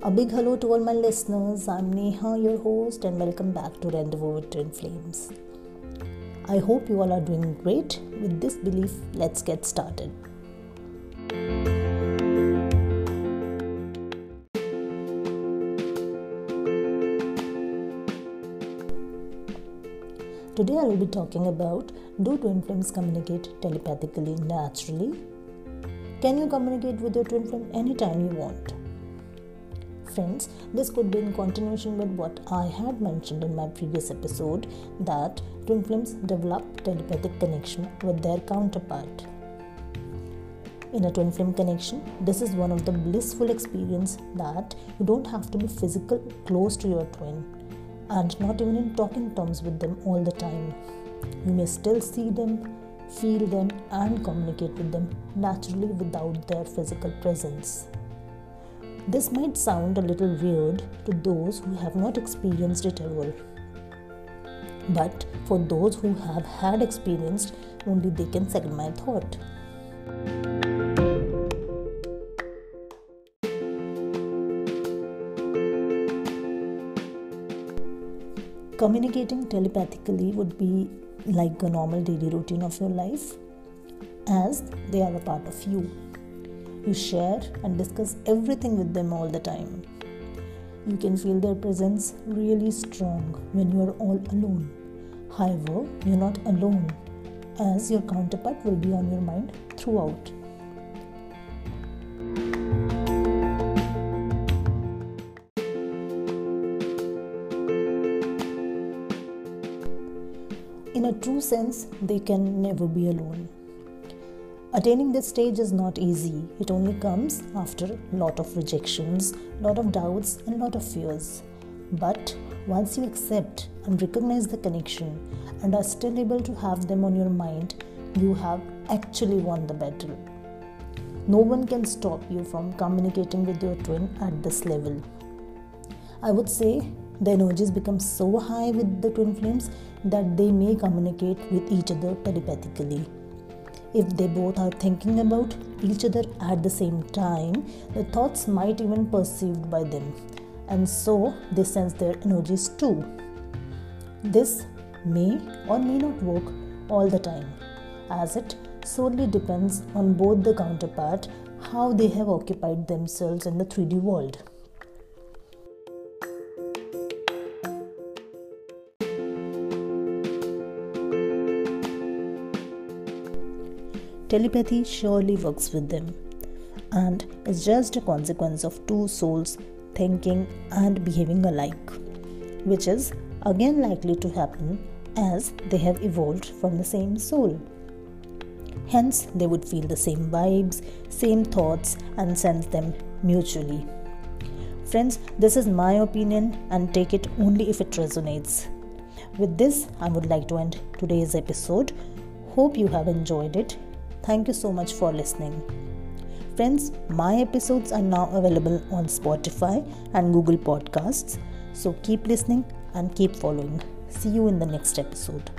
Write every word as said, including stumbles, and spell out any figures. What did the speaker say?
A big hello to all my listeners. I'm Neha, your host, and welcome back to Rendezvous with Twin Flames. I hope you all are doing great. With this belief, let's get started. Today I will be talking about, do twin flames communicate telepathically naturally? Can you communicate with your twin flame anytime you want? Friends, this could be in continuation with what I had mentioned in my previous episode, that twin flames develop telepathic connection with their counterpart. In a twin flame connection, this is one of the blissful experience that you don't have to be physical close to your twin, and not even in talking terms with them all the time. You may still see them, feel them, and communicate with them naturally without their physical presence. This might sound a little weird to those who have not experienced it at all. But for those who have had experienced, only they can second my thought. Communicating telepathically would be like a normal daily routine of your life, as they are a part of you. You share and discuss everything with them all the time. You can feel their presence really strong when you are all alone. However, you are not alone, as your counterpart will be on your mind throughout. In a true sense, they can never be alone. Attaining this stage is not easy. It only comes after a lot of rejections, lot of doubts, and lot of fears. But once you accept and recognize the connection and are still able to have them on your mind, you have actually won the battle. No one can stop you from communicating with your twin at this level. I would say the energies become so high with the twin flames that they may communicate with each other telepathically. If they both are thinking about each other at the same time, the thoughts might even be perceived by them, and so they sense their energies too. This may or may not work all the time, as it solely depends on both the counterpart, how they have occupied themselves in the three D world. Telepathy surely works with them, and is just a consequence of two souls thinking and behaving alike, which is again likely to happen as they have evolved from the same soul. Hence, they would feel the same vibes, same thoughts, and sense them mutually. Friends, this is my opinion, and take it only if it resonates. With this, I would like to end today's episode. Hope you have enjoyed it. Thank you so much for listening. Friends, my episodes are now available on Spotify and Google Podcasts. So keep listening and keep following. See you in the next episode.